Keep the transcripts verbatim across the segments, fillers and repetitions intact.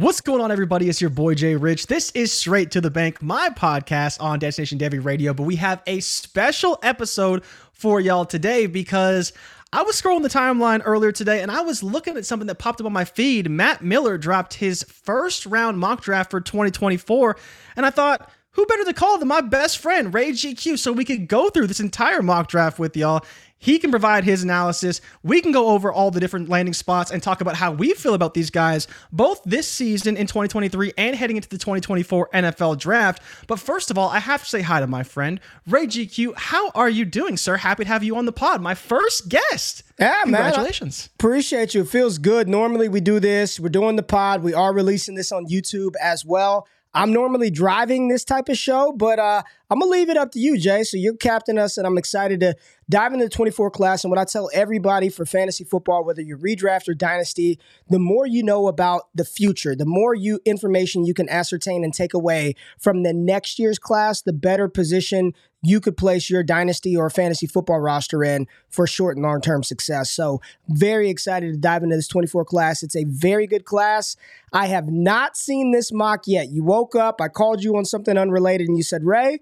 What's going on, everybody? It's your boy, Jay Rich. This is Straight to the Bank, my podcast on Destination Debbie Radio, but we have a special episode for y'all today because I was scrolling the timeline earlier today and I was looking at something that popped up on my feed. Matt Miller dropped his first round mock draft for twenty twenty-four. And I thought, who better to call than my best friend, Ray G Q, so we could go through this entire mock draft with y'all. He can provide his analysis. We can go over all the different landing spots and talk about how we feel about these guys, both this season in twenty twenty-three and heading into the twenty twenty-four N F L draft. But first of all, I have to say hi to my friend, Ray G Q. How are you doing, sir? Happy to have you on the pod. My first guest. Yeah, Congratulations. Man, appreciate you. It feels good. Normally we do this. We're doing the pod. We are releasing this on YouTube as well. I'm normally driving this type of show, but uh, I'm going to leave it up to you, Jay. So you're captain us, and I'm excited to dive into the twenty-four class. And what I tell everybody for fantasy football, whether you're redraft or dynasty, the more you know about the future, the more you information you can ascertain and take away from the next year's class, the better position you could place your dynasty or fantasy football roster in for short and long-term success. So very excited to dive into this twenty-four class. It's a very good class. I have not seen this mock yet. You woke up, I called you on something unrelated, and you said, Ray,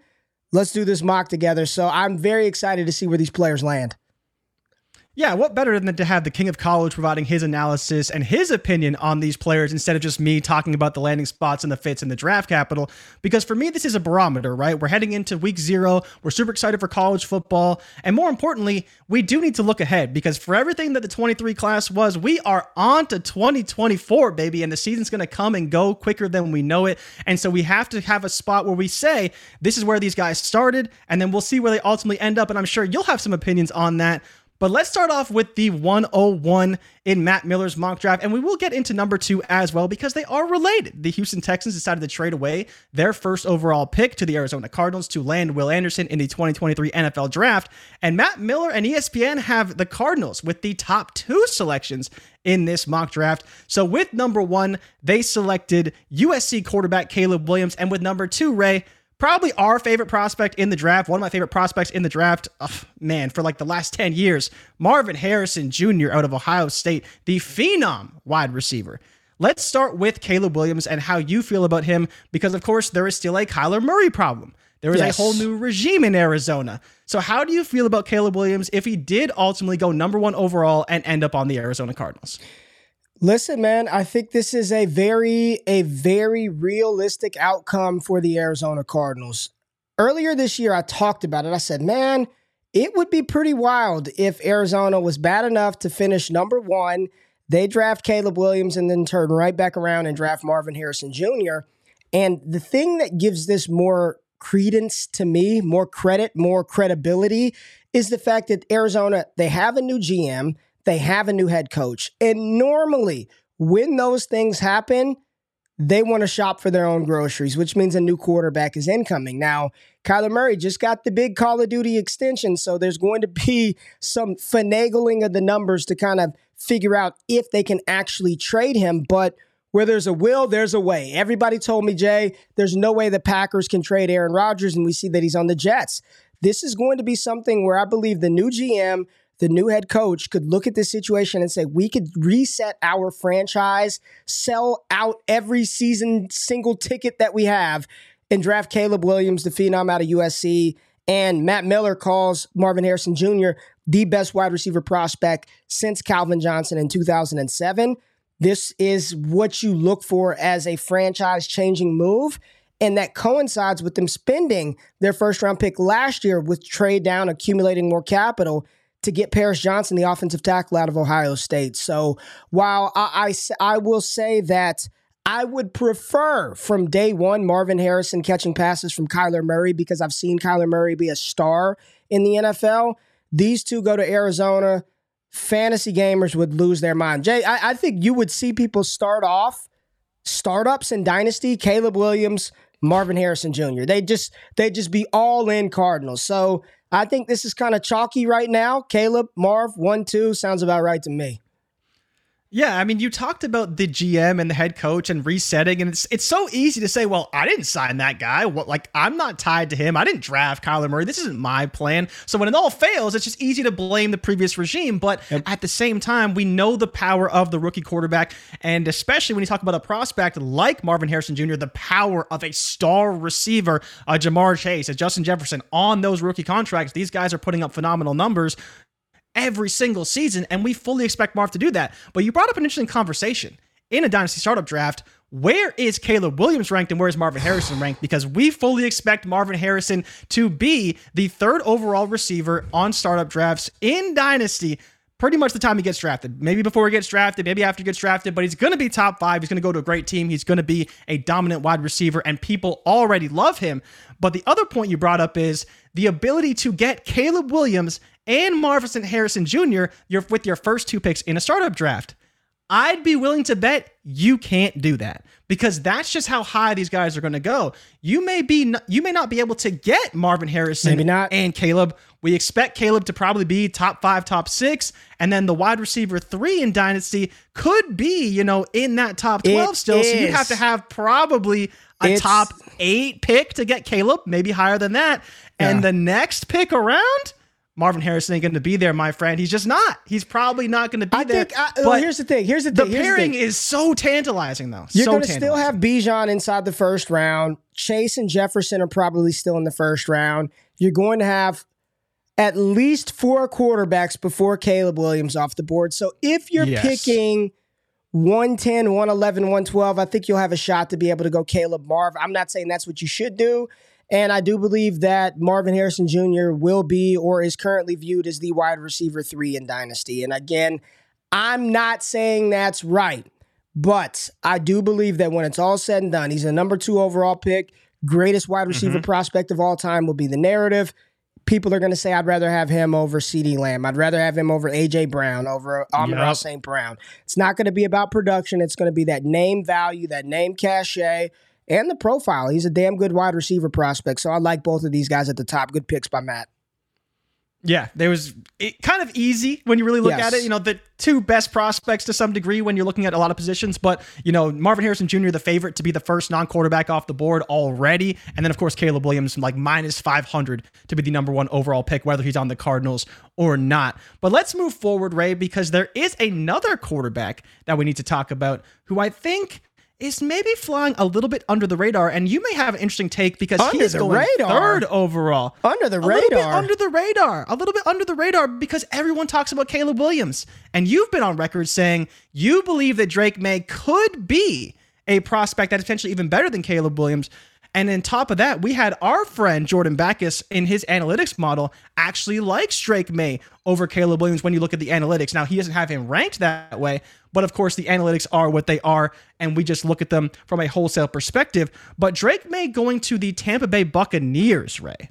let's do this mock together. So I'm very excited to see where these players land. Yeah, what better than to have the king of college providing his analysis and his opinion on these players instead of just me talking about the landing spots and the fits and the draft capital? Because for me, this is a barometer, right? We're heading into week zero. We're super excited for college football. And more importantly, we do need to look ahead because for everything that the twenty-three class was, we are on to twenty twenty-four, baby. And the season's going to come and go quicker than we know it. And so we have to have a spot where we say, this is where these guys started. And then we'll see where they ultimately end up. And I'm sure you'll have some opinions on that. But let's start off with the one oh one in Matt Miller's mock draft, and we will get into number two as well because they are related. The Houston Texans decided to trade away their first overall pick to the Arizona Cardinals to land Will Anderson in the twenty twenty-three N F L draft, and Matt Miller and E S P N have the Cardinals with the top two selections in this mock draft. So with number one, they selected U S C quarterback Caleb Williams, and with number two, Ray, probably our favorite prospect in the draft, one of my favorite prospects in the draft, oh, man, for like the last ten years, Marvin Harrison Junior out of Ohio State, the phenom wide receiver. Let's start with Caleb Williams and how you feel about him, because of course there is still a Kyler Murray problem. There is yes. a whole new regime in Arizona. So how do you feel about Caleb Williams if he did ultimately go number one overall and end up on the Arizona Cardinals? Listen, man, I think this is a very, a very realistic outcome for the Arizona Cardinals. Earlier this year, I talked about it. I said, man, it would be pretty wild if Arizona was bad enough to finish number one. They draft Caleb Williams and then turn right back around and draft Marvin Harrison Junior And the thing that gives this more credence to me, more credit, more credibility, is the fact that Arizona, they have a new G M. They have a new head coach. And normally when those things happen, they want to shop for their own groceries, which means a new quarterback is incoming. Now, Kyler Murray just got the big Call of Duty extension, so there's going to be some finagling of the numbers to kind of figure out if they can actually trade him. But where there's a will, there's a way. Everybody told me, Jay, there's no way the Packers can trade Aaron Rodgers, and we see that he's on the Jets. This is going to be something where I believe the new G M, the new head coach, could look at this situation and say, we could reset our franchise, sell out every season, single ticket that we have, and draft Caleb Williams, the phenom out of U S C. And Matt Miller calls Marvin Harrison Junior the best wide receiver prospect since Calvin Johnson in two thousand seven. This is what you look for as a franchise-changing move, and that coincides with them spending their first-round pick last year with trade down, accumulating more capital to get Paris Johnson, the offensive tackle out of Ohio State. So while I, I, I will say that I would prefer from day one Marvin Harrison catching passes from Kyler Murray, because I've seen Kyler Murray be a star in the N F L. These two go to Arizona. Fantasy gamers would lose their mind. Jay, I, I think you would see people start off startups in Dynasty, Caleb Williams, Marvin Harrison Junior They just they just be all in Cardinals. So I think this is kind of chalky right now. Caleb, Marv, one, two sounds about right to me. Yeah, I mean, you talked about the G M and the head coach and resetting, and it's it's so easy to say, well, I didn't sign that guy. What, like, I'm not tied to him. I didn't draft Kyler Murray. This isn't my plan. So when it all fails, it's just easy to blame the previous regime. But yep. At the same time, we know the power of the rookie quarterback, and especially when you talk about a prospect like Marvin Harrison Junior, the power of a star receiver, uh, Jamar Chase, uh, Justin Jefferson, on those rookie contracts. These guys are putting up phenomenal numbers every single season, and we fully expect Marv to do that. But you brought up an interesting conversation in a Dynasty Startup draft. Where is Caleb Williams ranked and where is Marvin Harrison ranked? Because we fully expect Marvin Harrison to be the third overall receiver on startup drafts in Dynasty pretty much the time he gets drafted. Maybe before he gets drafted, maybe after he gets drafted, but he's going to be top five. He's going to go to a great team. He's going to be a dominant wide receiver, and people already love him. But the other point you brought up is the ability to get Caleb Williams and Marvin Harrison Junior you're with your first two picks in a startup draft. I'd be willing to bet you can't do that, because that's just how high these guys are going to go. You may be, you may not be able to get Marvin Harrison Maybe not. and Caleb. We expect Caleb to probably be top five, top six, and then the wide receiver three in Dynasty could be, you know, in that top twelve it still. Is. So you have to have probably a it's. top eight pick to get Caleb, maybe higher than that. Yeah. And the next pick around, Marvin Harrison ain't going to be there, my friend. He's just not. He's probably not going to be I there. Think I, well, here's the thing. Here's the thing. The here's pairing the thing. is so tantalizing, though. You're so going to still have Bijan inside the first round. Chase and Jefferson are probably still in the first round. You're going to have at least four quarterbacks before Caleb Williams off the board. So if you're yes. picking one ten, one eleven, one twelve, I think you'll have a shot to be able to go Caleb, Marv. I'm not saying that's what you should do. And I do believe that Marvin Harrison Junior will be, or is currently viewed as, the wide receiver three in Dynasty. And again, I'm not saying that's right, but I do believe that when it's all said and done, he's a number two overall pick, greatest wide receiver mm-hmm. prospect of all time will be the narrative. People are going to say, I'd rather have him over CeeDee Lamb. I'd rather have him over A J Brown, over Amon-Ra yep. Saint Brown. It's not going to be about production. It's going to be that name value, that name cachet, and the profile. He's a damn good wide receiver prospect, so I like both of these guys at the top. Good picks by Matt. Yeah, there was it kind of easy when you really look yes. at it. You know, the two best prospects to some degree when you're looking at a lot of positions, but, you know, Marvin Harrison Junior, the favorite to be the first non-quarterback off the board already. And then, of course, Caleb Williams, like minus five hundred to be the number one overall pick, whether he's on the Cardinals or not. But let's move forward, Ray, because there is another quarterback that we need to talk about who I think is maybe flying a little bit under the radar, and you may have an interesting take because under he is going radar. third overall. Under the a radar. A little bit under the radar. A little bit under the radar because everyone talks about Caleb Williams, and you've been on record saying you believe that Drake May could be a prospect that is potentially even better than Caleb Williams. And on top of that, we had our friend Jordan Backus in his analytics model actually likes Drake May over Caleb Williams when you look at the analytics. Now, he doesn't have him ranked that way, but of course the analytics are what they are, and we just look at them from a wholesale perspective. But Drake May going to the Tampa Bay Buccaneers, Ray,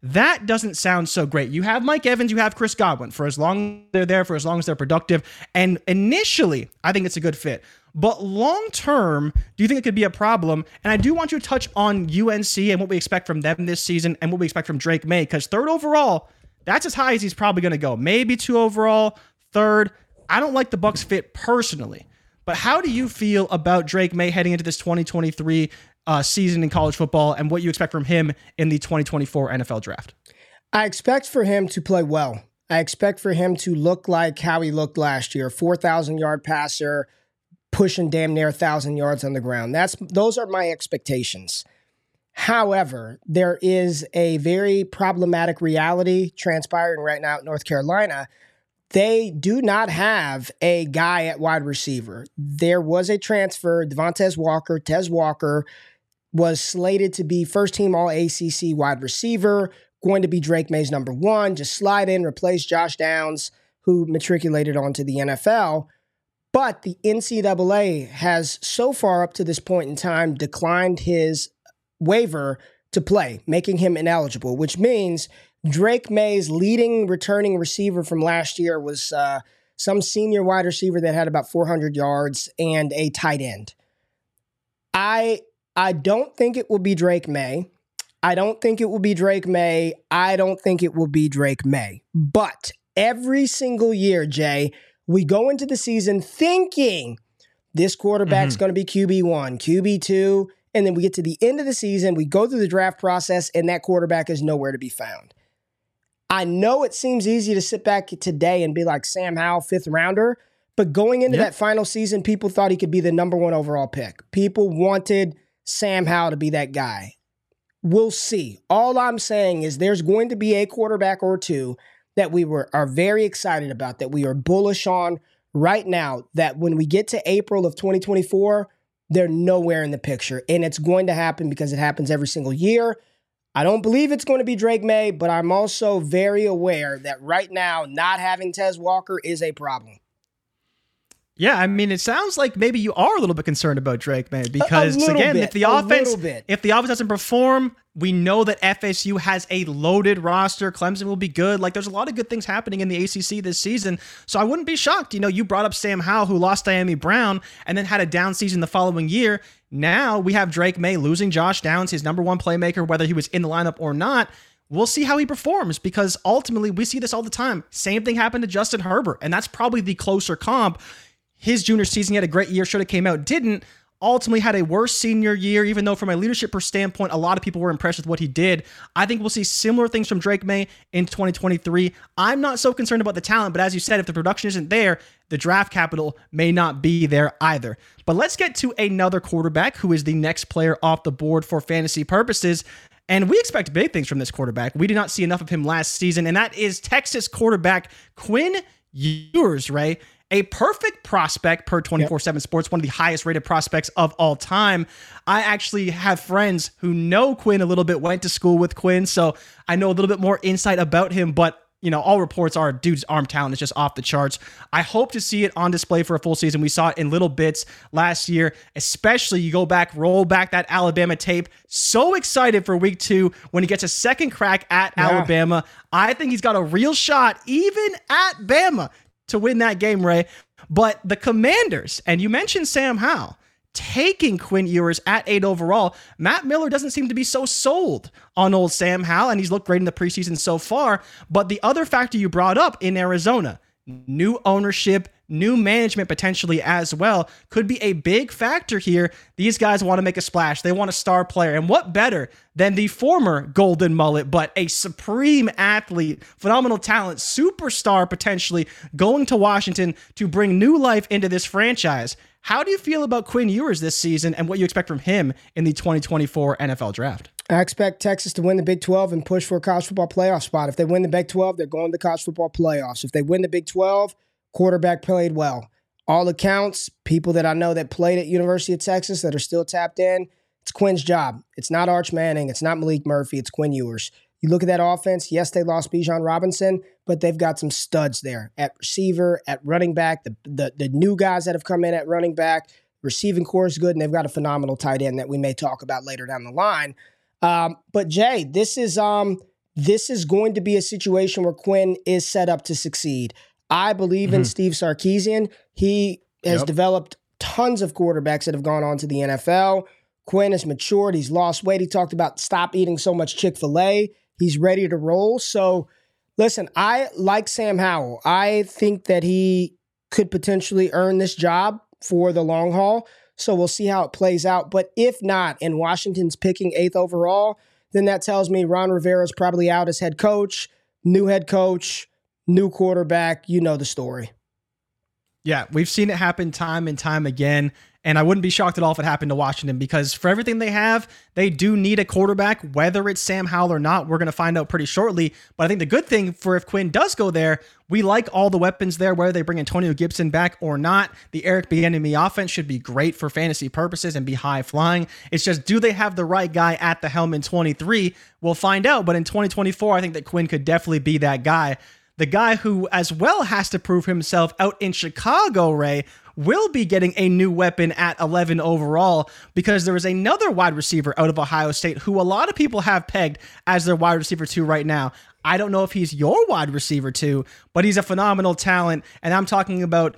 that doesn't sound so great. You have Mike Evans, you have Chris Godwin. For as long as they're there, for as long as they're productive, and initially, I think it's a good fit. But long-term, do you think it could be a problem? And I do want you to touch on U N C and what we expect from them this season and what we expect from Drake May, because third overall, that's as high as he's probably going to go. Maybe two overall, third. I don't like the Bucs fit personally, but how do you feel about Drake May heading into this twenty twenty-three uh, season in college football and what you expect from him in the twenty twenty-four N F L draft? I expect for him to play well. I expect for him to look like how he looked last year, four thousand yard passer, pushing damn near a thousand yards on the ground. That's those are my expectations. However, there is a very problematic reality transpiring right now at North Carolina. They do not have a guy at wide receiver. There was a transfer, Devontez Walker. Tez Walker was slated to be first-team All-A C C wide receiver, going to be Drake May's number one, just slide in, replace Josh Downs, who matriculated onto the N F L. But the N C double A has so far up to this point in time declined his waiver to play, making him ineligible, which means Drake May's leading returning receiver from last year was uh, some senior wide receiver that had about four hundred yards and a tight end. I I don't think it will be Drake May. I don't think it will be Drake May. I don't think it will be Drake May. But every single year, Jay, we go into the season thinking this quarterback's mm-hmm. going to be Q B one, Q B two, and then we get to the end of the season, we go through the draft process, and that quarterback is nowhere to be found. I know it seems easy to sit back today and be like Sam Howell, fifth rounder, but going into yep. that final season, people thought he could be the number one overall pick. People wanted Sam Howell to be that guy. We'll see. All I'm saying is there's going to be a quarterback or two that we were are very excited about, that we are bullish on right now, that when we get to April of twenty twenty-four, they're nowhere in the picture, and it's going to happen because it happens every single year. I don't believe it's going to be Drake May, but I'm also very aware that right now not having Tez Walker is a problem. Yeah, I mean, it sounds like maybe you are a little bit concerned about Drake May because, a, a again, bit, if the offense if the offense doesn't perform, we know that F S U has a loaded roster. Clemson will be good. Like, there's a lot of good things happening in the A C C this season, so I wouldn't be shocked. You know, you brought up Sam Howell, who lost to Diami Brown and then had a down season the following year. Now we have Drake May losing Josh Downs, his number one playmaker, whether he was in the lineup or not. We'll see how he performs because ultimately we see this all the time. Same thing happened to Justin Herbert, and that's probably the closer comp. His junior season, he had a great year, should have came out, didn't. Ultimately had a worse senior year, even though from a leadership standpoint, a lot of people were impressed with what he did. I think we'll see similar things from Drake May in twenty twenty-three. I'm not so concerned about the talent, but as you said, if the production isn't there, the draft capital may not be there either. But let's get to another quarterback who is the next player off the board for fantasy purposes. And we expect big things from this quarterback. We did not see enough of him last season, and that is Texas quarterback Quinn Ewers, Ray. A perfect prospect per twenty-four seven yep. Sports, one of the highest rated prospects of all time. I actually have friends who know Quinn a little bit, went to school with Quinn, so I know a little bit more insight about him, but you know, all reports are dude's arm talent is just off the charts. I hope to see it on display for a full season. We saw it in little bits last year, especially you go back, roll back that Alabama tape. So excited for week two when he gets a second crack at yeah. Alabama. I think he's got a real shot even at Bama to win that game, Ray. But the Commanders, and you mentioned Sam Howell, taking Quinn Ewers at eight overall. Matt Miller doesn't seem to be so sold on old Sam Howell, and he's looked great in the preseason so far. But the other factor you brought up in Arizona, new ownership, new management potentially as well, could be a big factor here. These guys want to make a splash. They want a star player. And what better than the former Golden Mullet, but a supreme athlete, phenomenal talent, superstar potentially going to Washington to bring new life into this franchise. How do you feel about Quinn Ewers this season and what you expect from him in the twenty twenty-four N F L draft? I expect Texas to win the Big twelve and push for a college football playoff spot. If they win the Big twelve, they're going to the college football playoffs. If they win the Big twelve, quarterback played well. All accounts, people that I know that played at University of Texas that are still tapped in, it's Quinn's job. It's not Arch Manning. It's not Malik Murphy. It's Quinn Ewers. You look at that offense, yes, they lost Bijan Robinson, but they've got some studs there at receiver, at running back, the, the, the new guys that have come in at running back, receiving core is good, and they've got a phenomenal tight end that we may talk about later down the line. Um, but Jay, this is um, this is going to be a situation where Quinn is set up to succeed. I believe mm-hmm. in Steve Sarkisian. He has yep. developed tons of quarterbacks that have gone on to the N F L. Quinn has matured. He's lost weight. He talked about stop eating so much Chick-fil-A. He's ready to roll. So listen, I like Sam Howell. I think that he could potentially earn this job for the long haul. So we'll see how it plays out. But if not, and Washington's picking eighth overall, then that tells me Ron Rivera's probably out as head coach, new head coach, new quarterback. You know the story. Yeah, we've seen it happen time and time again. And I wouldn't be shocked at all if it happened to Washington, because for everything they have, they do need a quarterback, whether it's Sam Howell or not. We're going to find out pretty shortly. But I think the good thing for if Quinn does go there, we like all the weapons there, whether they bring Antonio Gibson back or not. The Eric Bieniemy offense should be great for fantasy purposes and be high flying. It's just, do they have the right guy at the helm in twenty-three? We'll find out. But in twenty twenty-four, I think that Quinn could definitely be that guy. The guy who as well has to prove himself out in Chicago, Ray, will be getting a new weapon at eleven overall, because there is another wide receiver out of Ohio State who a lot of people have pegged as their wide receiver two right now. I don't know if he's your wide receiver two, but he's a phenomenal talent. And I'm talking about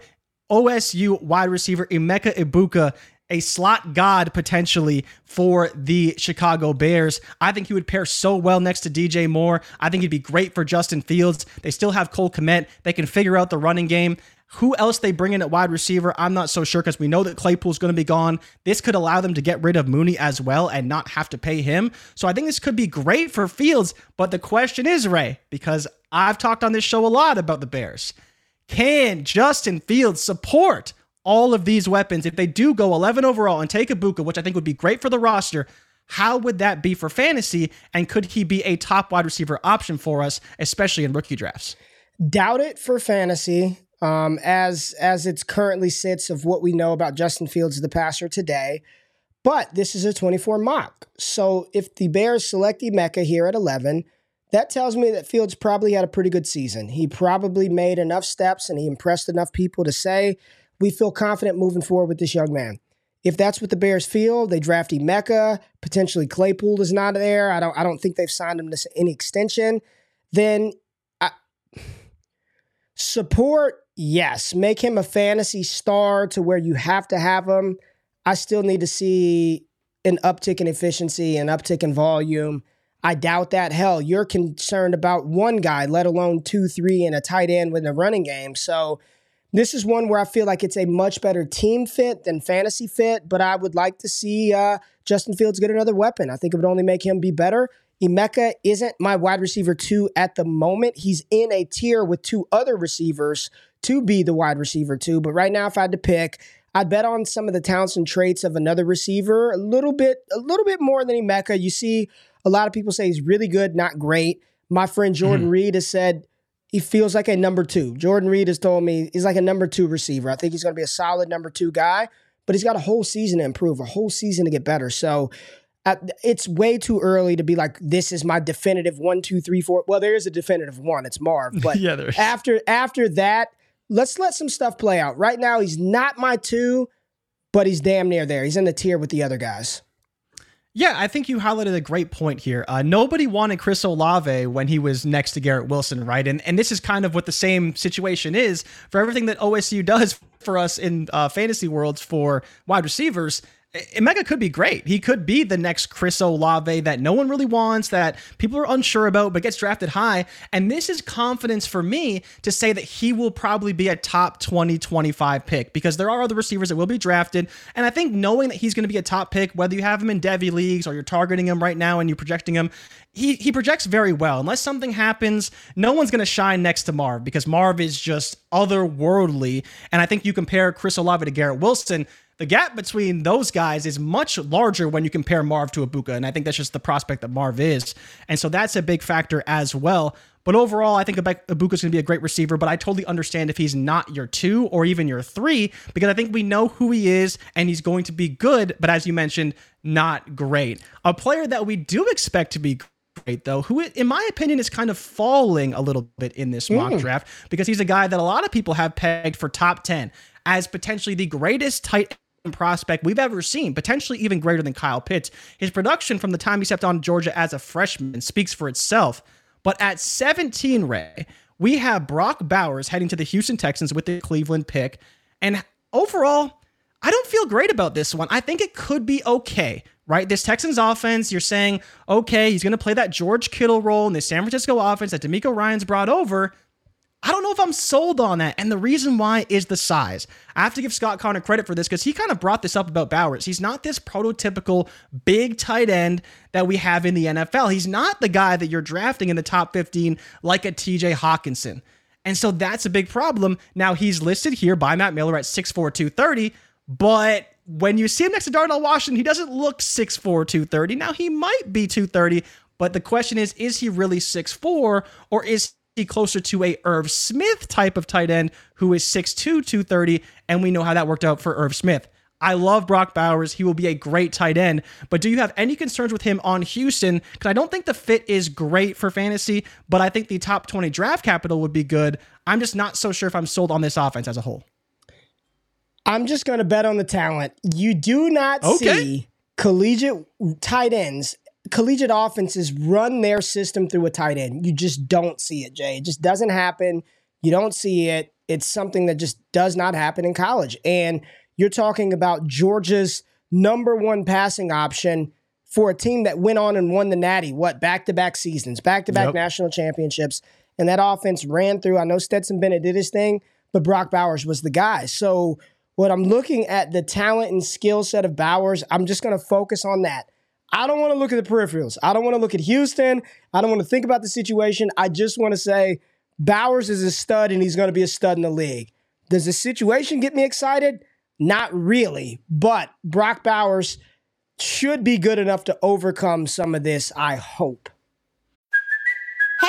O S U wide receiver Emeka Egbuka, a slot god potentially for the Chicago Bears. I think he would pair so well next to D J Moore. I think he'd be great for Justin Fields. They still have Cole Kmet. They can figure out the running game. Who else they bring in at wide receiver, I'm not so sure, because we know that Claypool's going to be gone. This could allow them to get rid of Mooney as well and not have to pay him. So I think this could be great for Fields. But the question is, Ray, because I've talked on this show a lot about the Bears, can Justin Fields support all of these weapons? If they do go eleven overall and take Egbuka, which I think would be great for the roster, how would that be for fantasy? And could he be a top wide receiver option for us, especially in rookie drafts? Doubt it for fantasy. Um, as as it currently sits of what we know about Justin Fields, the passer, today. But this is a twenty-four mock. So if the Bears select Emeka here at eleven, that tells me that Fields probably had a pretty good season. He probably made enough steps and he impressed enough people to say, we feel confident moving forward with this young man. If that's what the Bears feel, they draft Emeka, potentially Claypool is not there. I don't, I don't think they've signed him to any extension. Then I, support... Yes, make him a fantasy star to where you have to have him. I still need to see an uptick in efficiency, an uptick in volume. I doubt that. Hell, you're concerned about one guy, let alone two, three, and a tight end with a running game. So this is one where I feel like it's a much better team fit than fantasy fit, but I would like to see uh, Justin Fields get another weapon. I think it would only make him be better. Emeka isn't my wide receiver two at the moment. He's in a tier with two other receivers to be the wide receiver two. But right now, if I had to pick, I'd bet on some of the talents and traits of another receiver, a little bit, a little bit more than Emeka. You see, a lot of people say he's really good, not great. My friend Jordan mm-hmm. Reed has said he feels like a number two. Jordan Reed has told me he's like a number two receiver. I think he's going to be a solid number two guy, but he's got a whole season to improve, a whole season to get better. So Uh, it's way too early to be like, this is my definitive one, two, three, four. Well, there is a definitive one. It's Marv. But yeah, there is. after after that, let's let some stuff play out. Right now, he's not my two, but he's damn near there. He's in the tier with the other guys. Yeah, I think you highlighted a great point here. Uh, nobody wanted Chris Olave when he was next to Garrett Wilson, right? And and this is kind of what the same situation is for everything that O S U does for us in uh, fantasy worlds for wide receivers. Emeka could be great. He could be the next Chris Olave that no one really wants, that people are unsure about, but gets drafted high. And this is confidence for me to say that he will probably be a top twenty, twenty-five pick, because there are other receivers that will be drafted. And I think knowing that he's going to be a top pick, whether you have him in Devy leagues or you're targeting him right now and you're projecting him, he, he projects very well. Unless something happens, no one's going to shine next to Marv, because Marv is just otherworldly. And I think you compare Chris Olave to Garrett Wilson, the gap between those guys is much larger when you compare Marv to Egbuka, and I think that's just the prospect that Marv is. And so that's a big factor as well. But overall, I think Egbuka is going to be a great receiver, but I totally understand if he's not your two or even your three, because I think we know who he is, and he's going to be good, but as you mentioned, not great. A player that we do expect to be great, though, who in my opinion is kind of falling a little bit in this mock mm. draft, because he's a guy that a lot of people have pegged for top ten as potentially the greatest tight prospect we've ever seen, potentially even greater than Kyle Pitts. His production from the time he stepped on Georgia as a freshman speaks for itself. But at seventeen, Ray, we have Brock Bowers heading to the Houston Texans with the Cleveland pick. And overall, I don't feel great about this one. I think it could be okay, right? This Texans offense, you're saying, okay, he's going to play that George Kittle role in the San Francisco offense that DeMeco Ryan's brought over. I don't know if I'm sold on that, and the reason why is the size. I have to give Scott Connor credit for this, because he kind of brought this up about Bowers. He's not this prototypical big tight end that we have in the N F L. He's not the guy that you're drafting in the top fifteen like a T J Hawkinson, and so that's a big problem. Now, he's listed here by Matt Miller at six four, two thirty, but when you see him next to Darnell Washington, he doesn't look six four, two thirty. Now, he might be two thirty, but the question is, is he really six four, or is he closer to a Irv Smith type of tight end who is six two, two thirty, and we know how that worked out for Irv Smith. I love Brock Bowers. He will be a great tight end, but do you have any concerns with him on Houston? Because I don't think the fit is great for fantasy, but I think the top twenty draft capital would be good. I'm just not so sure if I'm sold on this offense as a whole. I'm just going to bet on the talent. You do not okay. see collegiate tight ends, collegiate offenses run their system through a tight end. You just don't see it, Jay. It just doesn't happen. You don't see it. It's something that just does not happen in college. And you're talking about Georgia's number one passing option for a team that went on and won the Natty, what, back-to-back seasons, back-to-back yep. national championships. And that offense ran through. I know Stetson Bennett did his thing, but Brock Bowers was the guy. So what I'm looking at, the talent and skill set of Bowers, I'm just going to focus on that. I don't want to look at the peripherals. I don't want to look at Houston. I don't want to think about the situation. I just want to say Bowers is a stud, and he's going to be a stud in the league. Does the situation get me excited? Not really, but Brock Bowers should be good enough to overcome some of this, I hope. Hey,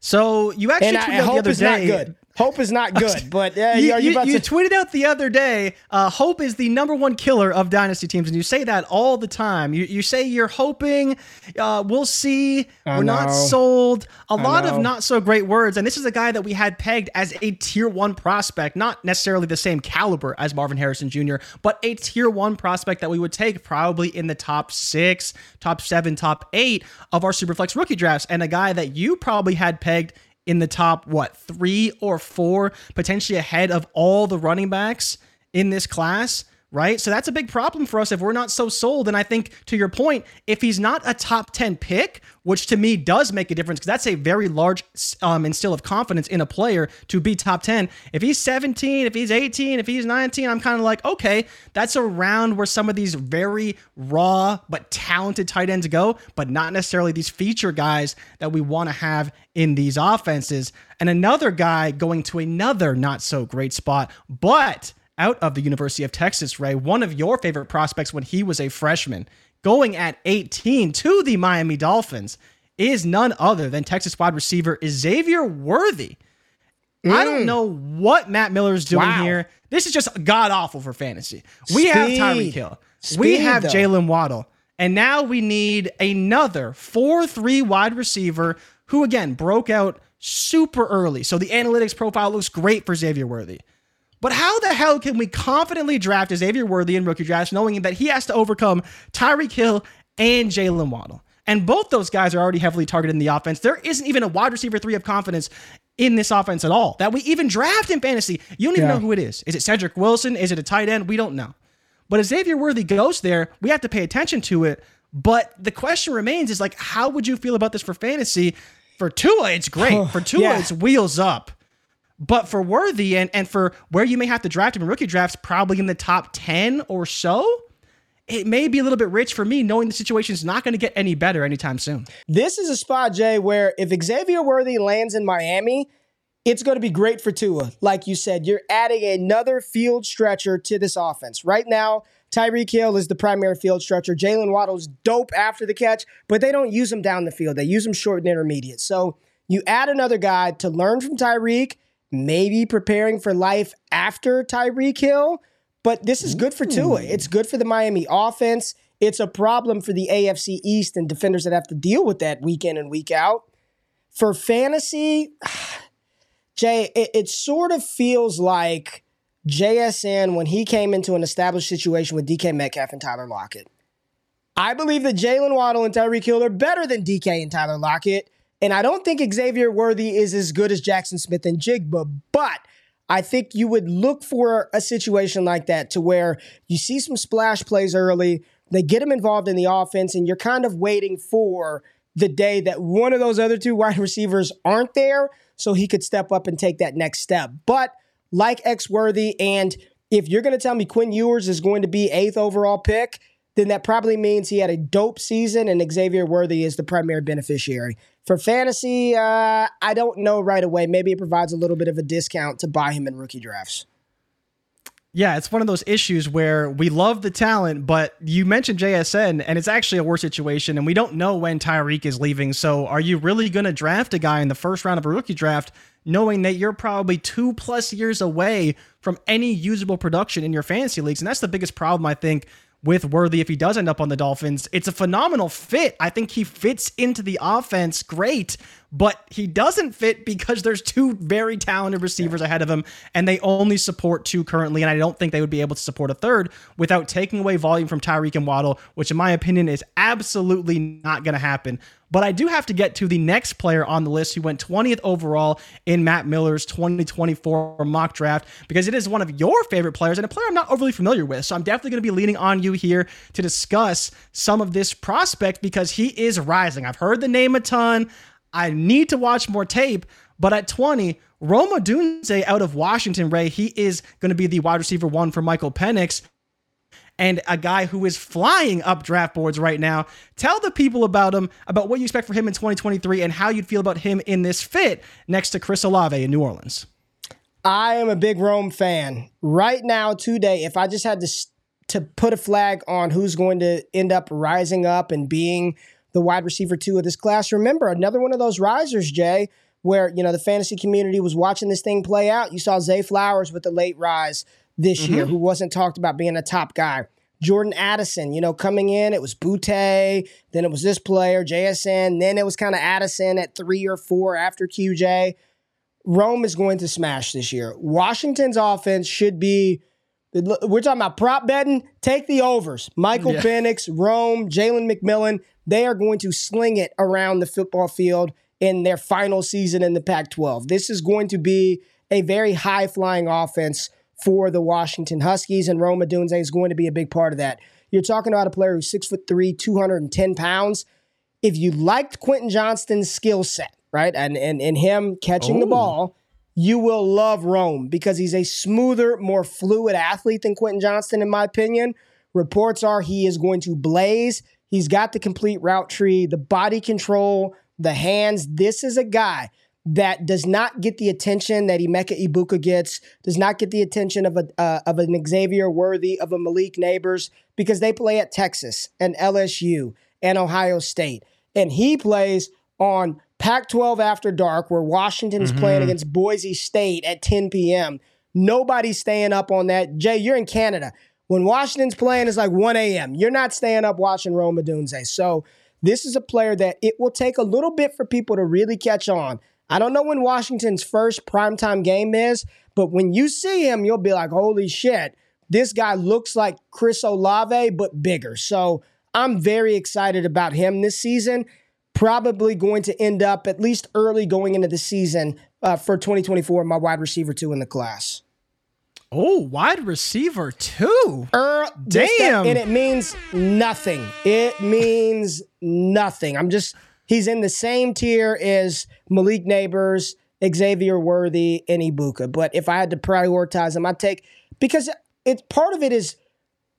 So you actually and tweeted I, out hope the other is day. Not good. Hope is not good, but uh, you, you, you, about you to- tweeted out the other day, uh, hope is the number one killer of dynasty teams, and you say that all the time. You you say you're hoping, uh, we'll see, I we're know. not sold, a I lot know. of not so great words, and this is a guy that we had pegged as a tier one prospect, not necessarily the same caliber as Marvin Harrison Junior, but a tier one prospect that we would take probably in the top six, top seven, top eight of our Superflex rookie drafts, and a guy that you probably had pegged in the top, what, three or four, potentially ahead of all the running backs in this class, right? So that's a big problem for us if we're not so sold. And I think, to your point, if he's not a top ten pick, which to me does make a difference because that's a very large um, instill of confidence in a player to be top ten. If he's seventeen, if he's eighteen, if he's nineteen, I'm kind of like, okay, that's around where some of these very raw but talented tight ends go, but not necessarily these feature guys that we want to have in these offenses. And another guy going to another not so great spot, but out of the University of Texas, Ray, one of your favorite prospects when he was a freshman, going at eighteen to the Miami Dolphins, is none other than Texas wide receiver Xavier Worthy. Mm. I don't know what Matt Miller is doing wow. here. This is just god-awful for fantasy. We Speed. have Tyreek Hill. Speed, we have Jalen Waddle. And now we need another four three wide receiver who, again, broke out super early. So the analytics profile looks great for Xavier Worthy. But how the hell can we confidently draft Xavier Worthy in rookie drafts knowing that he has to overcome Tyreek Hill and Jalen Waddle? And both those guys are already heavily targeted in the offense. There isn't even a wide receiver three of confidence in this offense at all that we even draft in fantasy. You don't even yeah. know who it is. Is it Cedric Wilson? Is it a tight end? We don't know. But if Xavier Worthy goes there, we have to pay attention to it. But the question remains is like, how would you feel about this for fantasy? For Tua, it's great. For Tua, yeah. it's wheels up. But for Worthy and, and for where you may have to draft him in rookie drafts, probably in the top ten or so, it may be a little bit rich for me knowing the situation's not going to get any better anytime soon. This is a spot, Jay, where if Xavier Worthy lands in Miami, it's going to be great for Tua. Like you said, you're adding another field stretcher to this offense. Right now, Tyreek Hill is the primary field stretcher. Jalen Waddle's dope after the catch, but they don't use him down the field. They use him short and intermediate. So you add another guy to learn from Tyreek, maybe preparing for life after Tyreek Hill, but this is good for Tua. It's good for the Miami offense. It's a problem for the A F C East and defenders that have to deal with that week in and week out. For fantasy, Jay, it, it sort of feels like J S N when he came into an established situation with D K Metcalf and Tyler Lockett. I believe that Jalen Waddle and Tyreek Hill are better than D K and Tyler Lockett. And I don't think Xavier Worthy is as good as Jackson Smith and Jigba, but I think you would look for a situation like that to where you see some splash plays early, They get him involved in the offense, and you're kind of waiting for the day that one of those other two wide receivers aren't there so he could step up and take that next step. But like Xworthy, and if you're going to tell me Quinn Ewers is going to be eighth overall pick, then that probably means he had a dope season and Xavier Worthy is the primary beneficiary. For fantasy, uh, I don't know right away. Maybe it provides a little bit of a discount to buy him in rookie drafts. Yeah, it's one of those issues where we love the talent, but you mentioned J S N, and it's actually a worse situation, and we don't know when Tyreek is leaving. So are you really going to draft a guy in the first round of a rookie draft knowing that you're probably two-plus years away from any usable production in your fantasy leagues? And that's the biggest problem, I think, with Worthy if he does end up on the Dolphins. It's a phenomenal fit. I think he fits into the offense great, but he doesn't fit because there's two very talented receivers ahead of him, and they only support two currently, and I don't think they would be able to support a third without taking away volume from Tyreek and Waddle, which in my opinion is absolutely not going to happen. But I do have to get to the next player on the list who went twentieth overall in Matt Miller's twenty twenty-four mock draft, because it is one of your favorite players and a player I'm not overly familiar with. So I'm definitely going to be leaning on you here to discuss some of this prospect because he is rising. I've heard the name a ton. I need to watch more tape, but at twenty, Rome Odunze out of Washington, Ray, he is going to be the wide receiver one for Michael Penix, and a guy who is flying up draft boards right now. Tell the people about him, about what you expect for him in twenty twenty-three and how you'd feel about him in this fit next to Chris Olave in New Orleans. I am a big Rome fan. Right now, today, if I just had to, to put a flag on who's going to end up rising up and being the wide receiver two of this class. Remember, another one of those risers, Jay, where, you know, the fantasy community was watching this thing play out. You saw Zay Flowers with the late rise this mm-hmm. year, who wasn't talked about being a top guy. Jordan Addison, you know, coming in, it was Boutte, then it was this player, J S N, then it was kind of Addison at three or four after Q J. Rome is going to smash this year. Washington's offense should be, we're talking about prop betting, take the overs. Michael yeah. Penix, Rome, Jalen McMillan, they are going to sling it around the football field in their final season in the Pac twelve. This is going to be a very high-flying offense for the Washington Huskies, and Rome Odunze is going to be a big part of that. You're talking about a player who's six foot three, two hundred ten pounds. If you liked Quentin Johnston's skill set, right, and, and, and him catching oh. the ball, you will love Rome because he's a smoother, more fluid athlete than Quentin Johnston, in my opinion. Reports are he is going to blaze. He's got the complete route tree, the body control, the hands. This is a guy that does not get the attention that Emeka Egbuka gets, does not get the attention of a uh, of an Xavier Worthy, of a Malik Neighbors, because they play at Texas and L S U and Ohio State. And he plays on Pac twelve After Dark, where Washington is mm-hmm. playing against Boise State at ten p.m. Nobody's staying up on that. Jay, you're in Canada. When Washington's playing, it's like one a.m. You're not staying up watching Rome Odunze. So this is a player that it will take a little bit for people to really catch on. I don't know when Washington's first primetime game is, but when you see him, you'll be like, holy shit, this guy looks like Chris Olave, but bigger. So I'm very excited about him this season. Probably going to end up at least early going into the season uh, for twenty twenty-four, my wide receiver two in the class. Oh, wide receiver two. Er, Damn. And it means nothing. It means nothing. I'm just, he's in the same tier as Malik Neighbors, Xavier Worthy, and Egbuka. But if I had to prioritize him, I'd take, because it's part of it is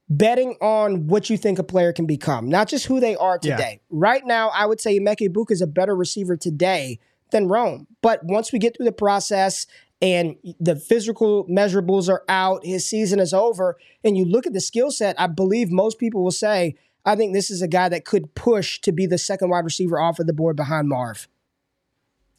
betting on what you think a player can become, not just who they are today. Yeah. Right now, I would say Emeka Egbuka is a better receiver today than Rome. But once we get through the process and the physical measurables are out, his season is over, and you look at the skill set, I believe most people will say, I think this is a guy that could push to be the second wide receiver off of the board behind Marv.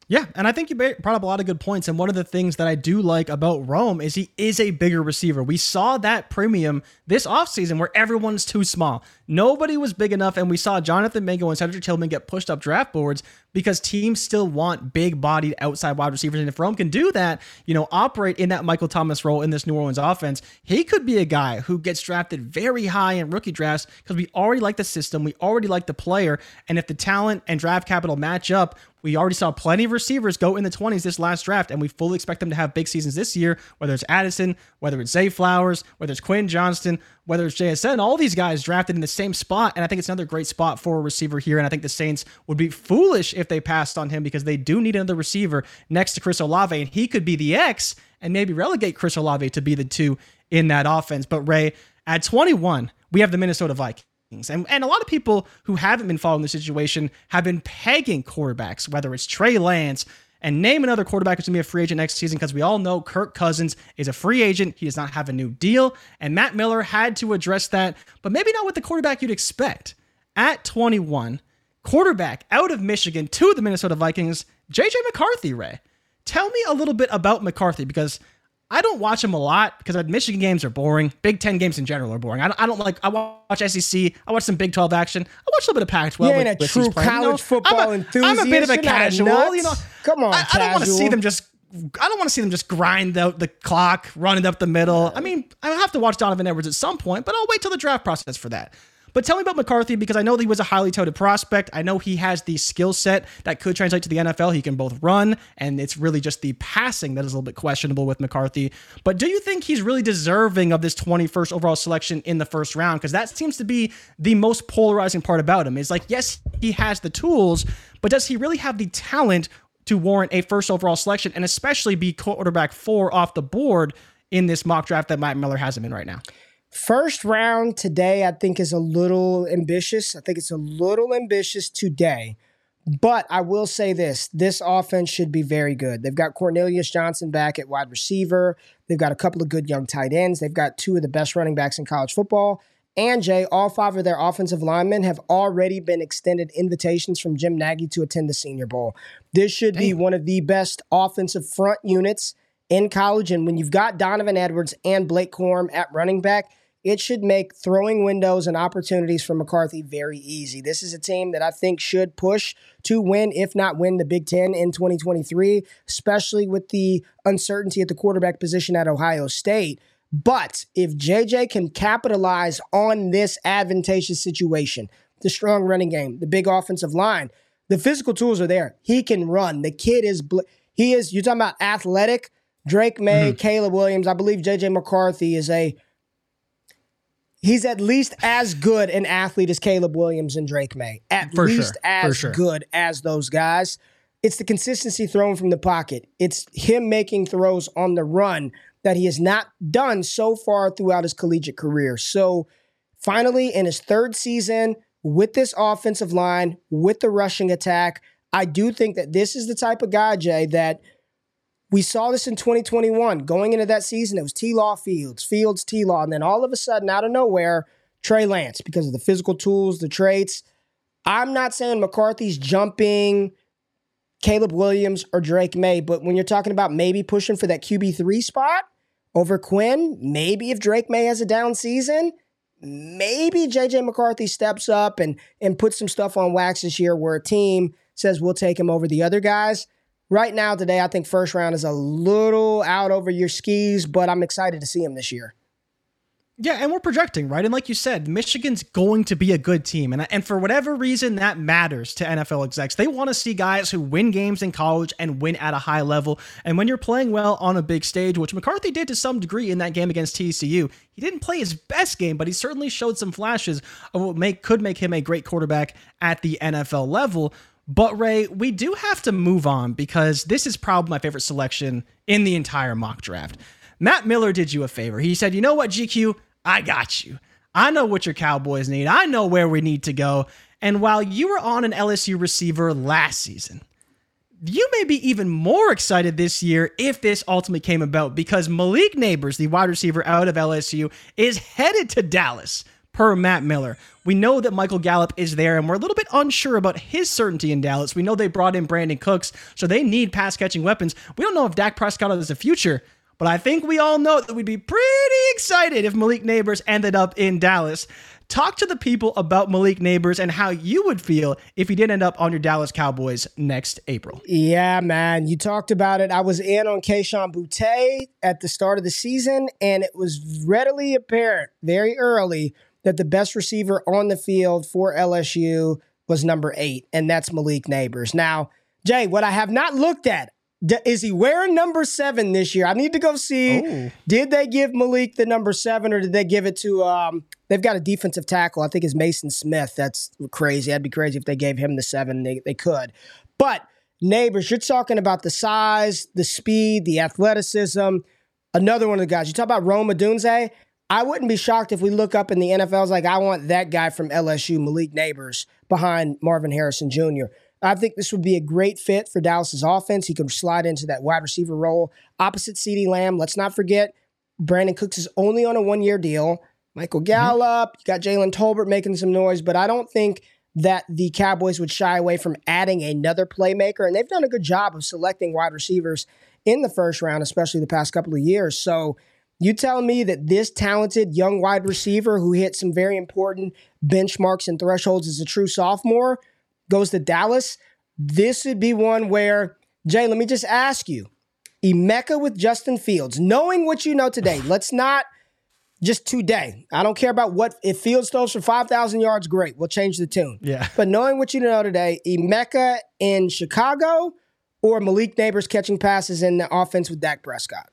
Yeah, and I think you brought up a lot of good points, and one of the things that I do like about Rome is he is a bigger receiver. We saw that premium this offseason where everyone's too small. Nobody was big enough, and we saw Jonathan Mingo and Cedric Tillman get pushed up draft boards because teams still want big-bodied outside wide receivers, and if Rome can do that, you know, operate in that Michael Thomas role in this New Orleans offense, he could be a guy who gets drafted very high in rookie drafts because we already like the system, we already like the player, and if the talent and draft capital match up, We already saw plenty of receivers go in the twenties this last draft, and we fully expect them to have big seasons this year, whether it's Addison, whether it's Zay Flowers, whether it's Quinn Johnston, whether it's J S N, all these guys drafted in the same spot, and I think it's another great spot for a receiver here, and I think the Saints would be foolish if they passed on him because they do need another receiver next to Chris Olave, and he could be the X and maybe relegate Chris Olave to be the two in that offense. But Ray, at twenty-one, we have the Minnesota Vikings. And, and a lot of people who haven't been following the situation have been pegging quarterbacks, whether it's Trey Lance, and name another quarterback who's going to be a free agent next season, because we all know Kirk Cousins is a free agent. He does not have a new deal. And Matt Miller had to address that, but maybe not with the quarterback you'd expect. At twenty-one, quarterback out of Michigan to the Minnesota Vikings, J J McCarthy, Ray. Tell me a little bit about McCarthy, because I don't watch him a lot because Michigan games are boring. Big Ten games in general are boring. I don't, I don't like, I watch S E C. I watch some Big twelve action. I watch a little bit of Pac twelve. Yeah, and a true college football enthusiast. I'm a bit of a casual, you know. Come on, I, I don't want to see them just, I don't want to see them just grind out the clock, running up the middle. I mean, I have to watch Donovan Edwards at some point, but I'll wait till the draft process for that. But tell me about McCarthy, because I know that he was a highly touted prospect. I know he has the skill set that could translate to the N F L. He can both run, and it's really just the passing that is a little bit questionable with McCarthy. But do you think he's really deserving of this twenty-first overall selection in the first round? Because that seems to be the most polarizing part about him. It's like, yes, he has the tools, but does he really have the talent to warrant a first overall selection, and especially be quarterback four off the board in this mock draft that Matt Miller has him in right now? First round today, I think, is a little ambitious. I think it's a little ambitious today. But I will say this. This offense should be very good. They've got Cornelius Johnson back at wide receiver. They've got a couple of good young tight ends. They've got two of the best running backs in college football. And, Jay, all five of their offensive linemen have already been extended invitations from Jim Nagy to attend the Senior Bowl. This should Damn. be one of the best offensive front units in college, and when you've got Donovan Edwards and Blake Corum at running back, it should make throwing windows and opportunities for McCarthy very easy. This is a team that I think should push to win, if not win, the Big Ten in twenty twenty-three, especially with the uncertainty at the quarterback position at Ohio State. But if J J can capitalize on this advantageous situation, the strong running game, the big offensive line, the physical tools are there. He can run. The kid is, bl- he is, you're talking about athletic, Drake May, mm-hmm. Caleb Williams. I believe J J McCarthy is a, he's at least as good an athlete as Caleb Williams and Drake May. At For least sure. as For sure. good as those guys. It's the consistency thrown from the pocket. It's him making throws on the run that he has not done so far throughout his collegiate career. So finally, in his third season, with this offensive line, with the rushing attack, I do think that this is the type of guy, Jay, that we saw this in twenty twenty-one. Going into that season, it was T-Law Fields, Fields, T-Law. And then all of a sudden, out of nowhere, Trey Lance, because of the physical tools, the traits. I'm not saying McCarthy's jumping Caleb Williams or Drake May, but when you're talking about maybe pushing for that Q B three spot over Quinn, maybe if Drake May has a down season, maybe J J McCarthy steps up and, and puts some stuff on wax this year where a team says we'll take him over the other guys. Right now, today, I think first round is a little out over your skis, but I'm excited to see him this year. Yeah, and we're projecting, right? And like you said, Michigan's going to be a good team. And, and for whatever reason, that matters to N F L execs. They want to see guys who win games in college and win at a high level. And when you're playing well on a big stage, which McCarthy did to some degree in that game against T C U, he didn't play his best game, but he certainly showed some flashes of what make, could make him a great quarterback at the N F L level. But, Ray, we do have to move on because this is probably my favorite selection in the entire mock draft. Matt Miller did you a favor. He said, you know what, G Q? I got you. I know what your Cowboys need. I know where we need to go. And while you were on an L S U receiver last season, you may be even more excited this year if this ultimately came about because Malik Nabers, the wide receiver out of L S U, is headed to Dallas. Per Matt Miller. We know that Michael Gallup is there, and we're a little bit unsure about his certainty in Dallas. We know they brought in Brandon Cooks, so they need pass-catching weapons. We don't know if Dak Prescott is the future, but I think we all know that we'd be pretty excited if Malik Nabers ended up in Dallas. Talk to the people about Malik Nabers and how you would feel if he did end up on your Dallas Cowboys next April. Yeah, man, you talked about it. I was in on Kayshon Boutte at the start of the season, and it was readily apparent very early that the best receiver on the field for L S U was number eight, and that's Malik Nabers. Now, Jay, what I have not looked at, is he wearing number seven this year? I need to go see, Ooh. did they give Malik the number seven, or did they give it to, um, they've got a defensive tackle. I think it's Mason Smith. That's crazy. That'd be crazy if they gave him the seven. They, they could. But Neighbors, you're talking about the size, the speed, the athleticism. Another one of the guys. You talk about Rome Odunze. I wouldn't be shocked if we look up in the N F L's like, I want that guy from L S U, Malik Neighbors, behind Marvin Harrison Junior I think this would be a great fit for Dallas's offense. He can slide into that wide receiver role. Opposite CeeDee Lamb, let's not forget, Brandon Cooks is only on a one-year deal. Michael Gallup, mm-hmm. you got Jalen Tolbert making some noise, but I don't think that the Cowboys would shy away from adding another playmaker, and they've done a good job of selecting wide receivers in the first round, especially the past couple of years. So you telling me that this talented young wide receiver who hit some very important benchmarks and thresholds as a true sophomore goes to Dallas? This would be one where, Jay, let me just ask you, Emeka with Justin Fields, knowing what you know today, let's not just today. I don't care about what, if Fields throws for five thousand yards, great, we'll change the tune. Yeah. But knowing what you know today, Emeka in Chicago or Malik Neighbors catching passes in the offense with Dak Prescott?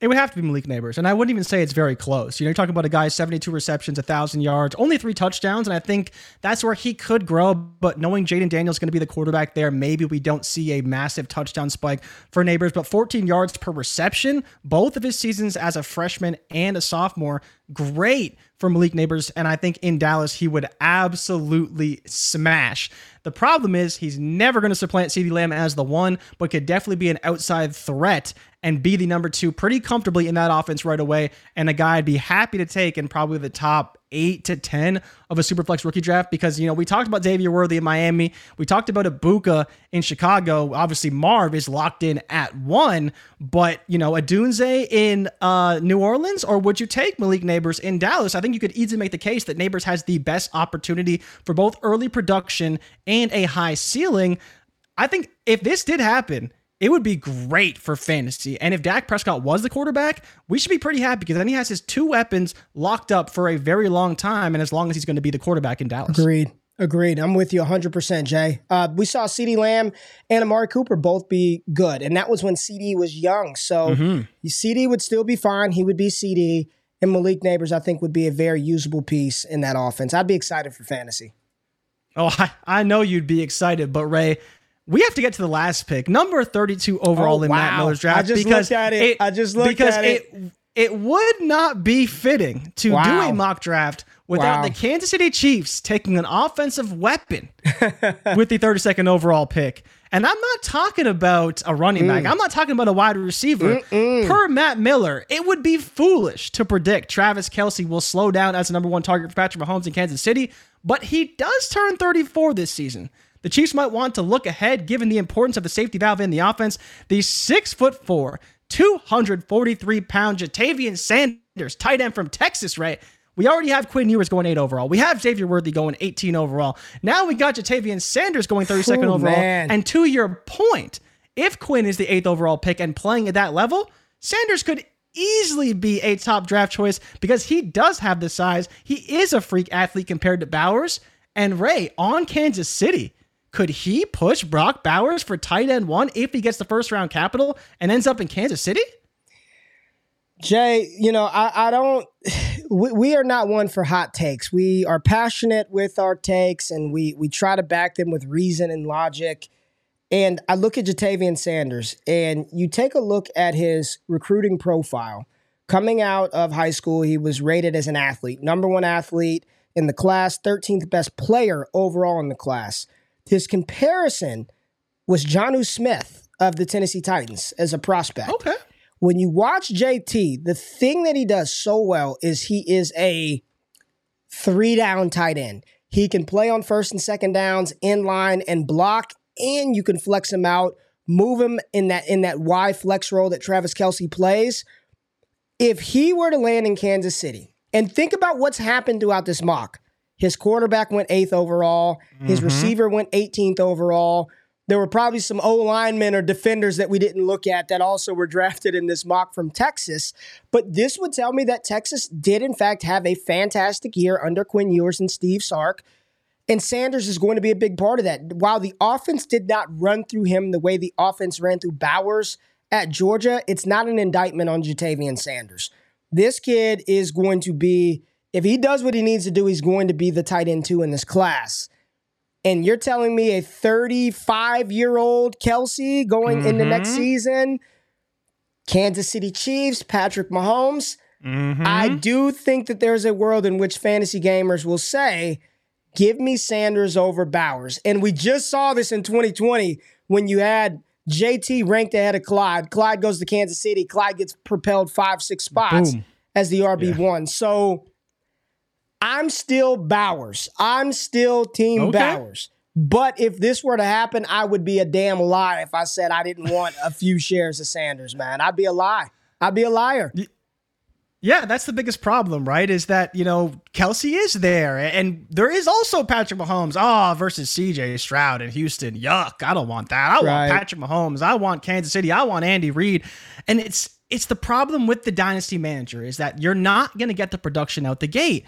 It would have to be Malik Neighbors, and I wouldn't even say it's very close. You know, you're talking about a guy, seventy-two receptions, one thousand yards, only three touchdowns, and I think that's where he could grow, but knowing Jaden Daniels is going to be the quarterback there, maybe we don't see a massive touchdown spike for Neighbors, but fourteen yards per reception, both of his seasons as a freshman and a sophomore, great for Malik Neighbors, and I think in Dallas, he would absolutely smash. The problem is he's never going to supplant CeeDee Lamb as the one, but could definitely be an outside threat and be the number two pretty comfortably in that offense right away, and a guy I'd be happy to take in probably the top eight to ten of a Superflex rookie draft because, you know, we talked about Xavier Worthy in Miami. We talked about Egbuka in Chicago. Obviously, Marv is locked in at one, but, you know, Odunze in uh, New Orleans, or would you take Malik Neighbors in Dallas? I think you could easily make the case that Neighbors has the best opportunity for both early production and a high ceiling. I think if this did happen, it would be great for fantasy. And if Dak Prescott was the quarterback, we should be pretty happy because then he has his two weapons locked up for a very long time and as long as he's going to be the quarterback in Dallas. Agreed. Agreed. I'm with you one hundred percent, Jay. Uh, we saw CeeDee Lamb and Amari Cooper both be good, and that was when CeeDee was young. So mm-hmm. CeeDee would still be fine. He would be CeeDee. And Malik Neighbors, I think, would be a very usable piece in that offense. I'd be excited for fantasy. Oh, I, I know you'd be excited, but Ray, we have to get to the last pick, number thirty-two overall oh, in wow. Matt Miller's draft. I just looked at it. it. I just looked at it. Because it, it would not be fitting to wow. do a mock draft without wow. the Kansas City Chiefs taking an offensive weapon with the thirty-second overall pick. And I'm not talking about a running mm. back. I'm not talking about a wide receiver. Mm-mm. Per Matt Miller, it would be foolish to predict Travis Kelce will slow down as the number one target for Patrick Mahomes in Kansas City, but he does turn thirty-four this season. The Chiefs might want to look ahead given the importance of the safety valve in the offense. The six foot four, two hundred forty-three pound Jatavian Sanders, tight end from Texas, right? We already have Quinn Ewers going eight overall. We have Xavier Worthy going eighteen overall. Now we got Jatavian Sanders going thirty-second oh, overall. Man. And to your point, if Quinn is the eighth overall pick and playing at that level, Sanders could easily be a top draft choice because he does have the size. He is a freak athlete compared to Bowers. And Ray, on Kansas City, could he push Brock Bowers for tight end one if he gets the first round capital and ends up in Kansas City? Jay, you know, I, I don't, we, we are not one for hot takes. We are passionate with our takes and we, we try to back them with reason and logic. And I look at Jatavian Sanders and you take a look at his recruiting profile. Coming out of high school, he was rated as an athlete, number one athlete in the class, thirteenth best player overall in the class. His comparison was Jonnu Smith of the Tennessee Titans as a prospect. Okay. When you watch J T, the thing that he does so well is he is a three-down tight end. He can play on first and second downs, in line, and block, and you can flex him out, move him in that in that wide flex role that Travis Kelce plays. If he were to land in Kansas City, and think about what's happened throughout this mock. His quarterback went eighth overall. His mm-hmm. receiver went eighteenth overall. There were probably some O-linemen or defenders that we didn't look at that also were drafted in this mock from Texas. But this would tell me that Texas did, in fact, have a fantastic year under Quinn Ewers and Steve Sark. And Sanders is going to be a big part of that. While the offense did not run through him the way the offense ran through Bowers at Georgia, it's not an indictment on Jatavian Sanders. This kid is going to be, if he does what he needs to do, he's going to be the tight end two in this class. And you're telling me a thirty-five-year-old Kelsey going mm-hmm. into next season, Kansas City Chiefs, Patrick Mahomes. Mm-hmm. I do think that there's a world in which fantasy gamers will say, give me Sanders over Bowers. And we just saw this in twenty twenty when you had J T ranked ahead of Clyde. Clyde goes to Kansas City. Clyde gets propelled five, six spots Boom. as the R B one. Yeah. So I'm still Bowers. I'm still Team okay. Bowers. But if this were to happen, I would be a damn lie if I said I didn't want a few shares of Sanders, man. I'd be a lie. I'd be a liar. Y- Yeah, that's the biggest problem, right? Is that, you know, Kelsey is there, and there is also Patrick Mahomes. Oh, versus C J Stroud in Houston. Yuck, I don't want that. I right. want Patrick Mahomes. I want Kansas City. I want Andy Reid. And it's it's the problem with the dynasty manager is that you're not going to get the production out the gate.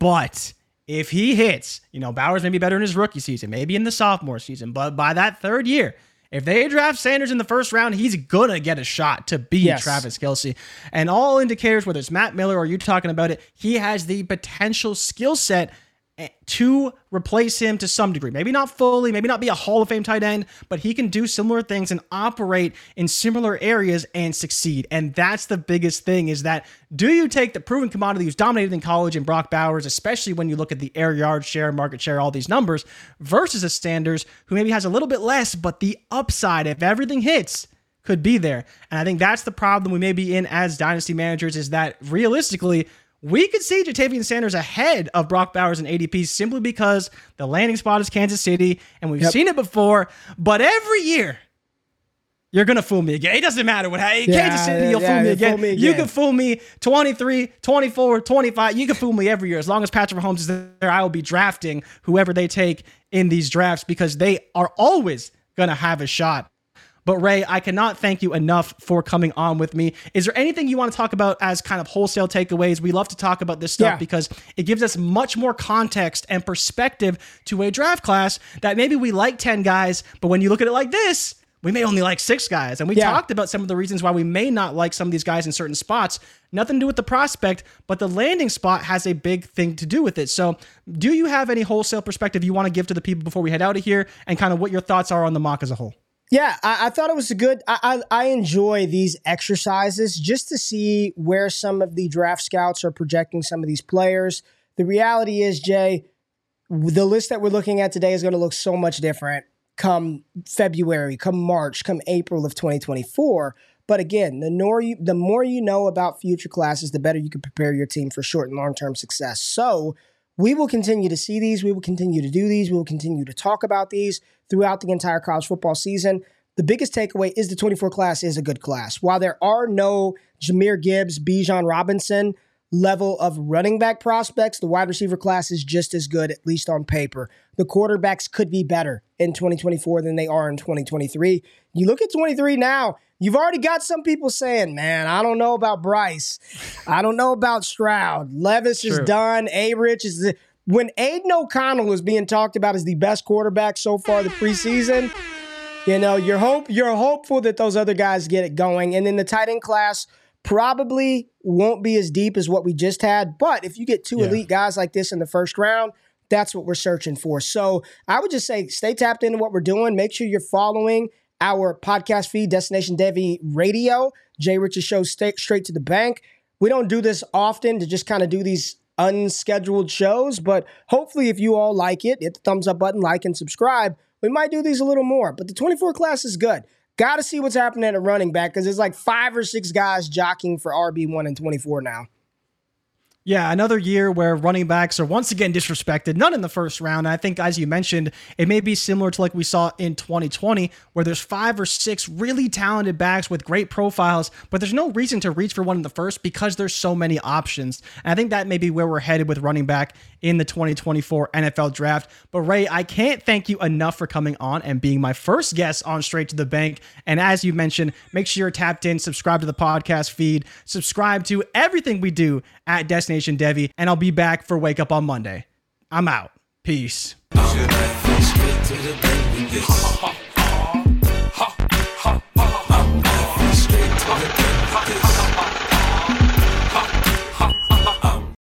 But if he hits, you know, Bowers may be better in his rookie season, maybe in the sophomore season, but by that third year, if they draft Sanders in the first round, he's going to get a shot to be yes. Travis Kelce. And all indicators, whether it's Matt Miller or you talking about it, he has the potential skill set to replace him to some degree. Maybe not fully, maybe not be a Hall of Fame tight end, but he can do similar things and operate in similar areas and succeed. And that's the biggest thing is that do you take the proven commodity who's dominated in college in Brock Bowers, especially when you look at the air yard share, market share, all these numbers, versus a Sanders who maybe has a little bit less, but the upside, if everything hits, could be there. And I think that's the problem we may be in as dynasty managers is that realistically, we could see Jatavian Sanders ahead of Brock Bowers in A D P simply because the landing spot is Kansas City, and we've yep. seen it before. But every year, you're going to fool me again. It doesn't matter what happens. Yeah, Kansas City, you'll yeah, fool, me again. fool me again. You can fool me twenty-three, twenty-four, twenty-five. You can fool me every year. As long as Patrick Mahomes is there, I will be drafting whoever they take in these drafts because they are always going to have a shot. But Ray, I cannot thank you enough for coming on with me. Is there anything you want to talk about as kind of wholesale takeaways? We love to talk about this stuff yeah. because it gives us much more context and perspective to a draft class that maybe we like ten guys, but when you look at it like this, we may only like six guys. And we yeah. talked about some of the reasons why we may not like some of these guys in certain spots. Nothing to do with the prospect, but the landing spot has a big thing to do with it. So do you have any wholesale perspective you want to give to the people before we head out of here and kind of what your thoughts are on the mock as a whole? Yeah, I, I thought it was a good, I, I I enjoy these exercises just to see where some of the draft scouts are projecting some of these players. The reality is, Jay, the list that we're looking at today is going to look so much different come February, come March, come April of twenty twenty-four. But again, the more you, the more you know about future classes, the better you can prepare your team for short and long-term success. So we will continue to see these. We will continue to do these. We will continue to talk about these throughout the entire college football season. The biggest takeaway is the twenty-four class is a good class. While there are no Jahmyr Gibbs, Bijan Robinson level of running back prospects, the wide receiver class is just as good, at least on paper. The quarterbacks could be better in twenty twenty-four than they are in twenty twenty-three. You look at twenty-three now, you've already got some people saying, man, I don't know about Bryce. I don't know about Stroud. Levis True. is done. A-Rich is the... When Aiden O'Connell is being talked about as the best quarterback so far the preseason, you know, you're hope you're hopeful that those other guys get it going. And then the tight end class probably won't be as deep as what we just had. But if you get two yeah. elite guys like this in the first round, that's what we're searching for. So I would just say stay tapped into what we're doing. Make sure you're following our podcast feed, Destination Debbie Radio, Jay Rich's show, Straight to the Bank. We don't do this often to just kind of do these unscheduled shows, but hopefully if you all like it, hit the thumbs up button, like and subscribe. We might do these a little more, but the twenty-four class is good. Got to see what's happening at a running back because there's like five or six guys jockeying for R B one and twenty-four now. Yeah, another year where running backs are once again disrespected, none in the first round. And I think, as you mentioned, it may be similar to like we saw in twenty twenty, where there's five or six really talented backs with great profiles, but there's no reason to reach for one in the first because there's so many options. And I think that may be where we're headed with running back in the twenty twenty-four N F L draft. But Ray, I can't thank you enough for coming on and being my first guest on Straight to the Bank. And as you mentioned, make sure you're tapped in, subscribe to the podcast feed, subscribe to everything we do at Destination Devi, and I'll be back for Wake Up on Monday. I'm out. Peace. Should I fly straight to the bank with this?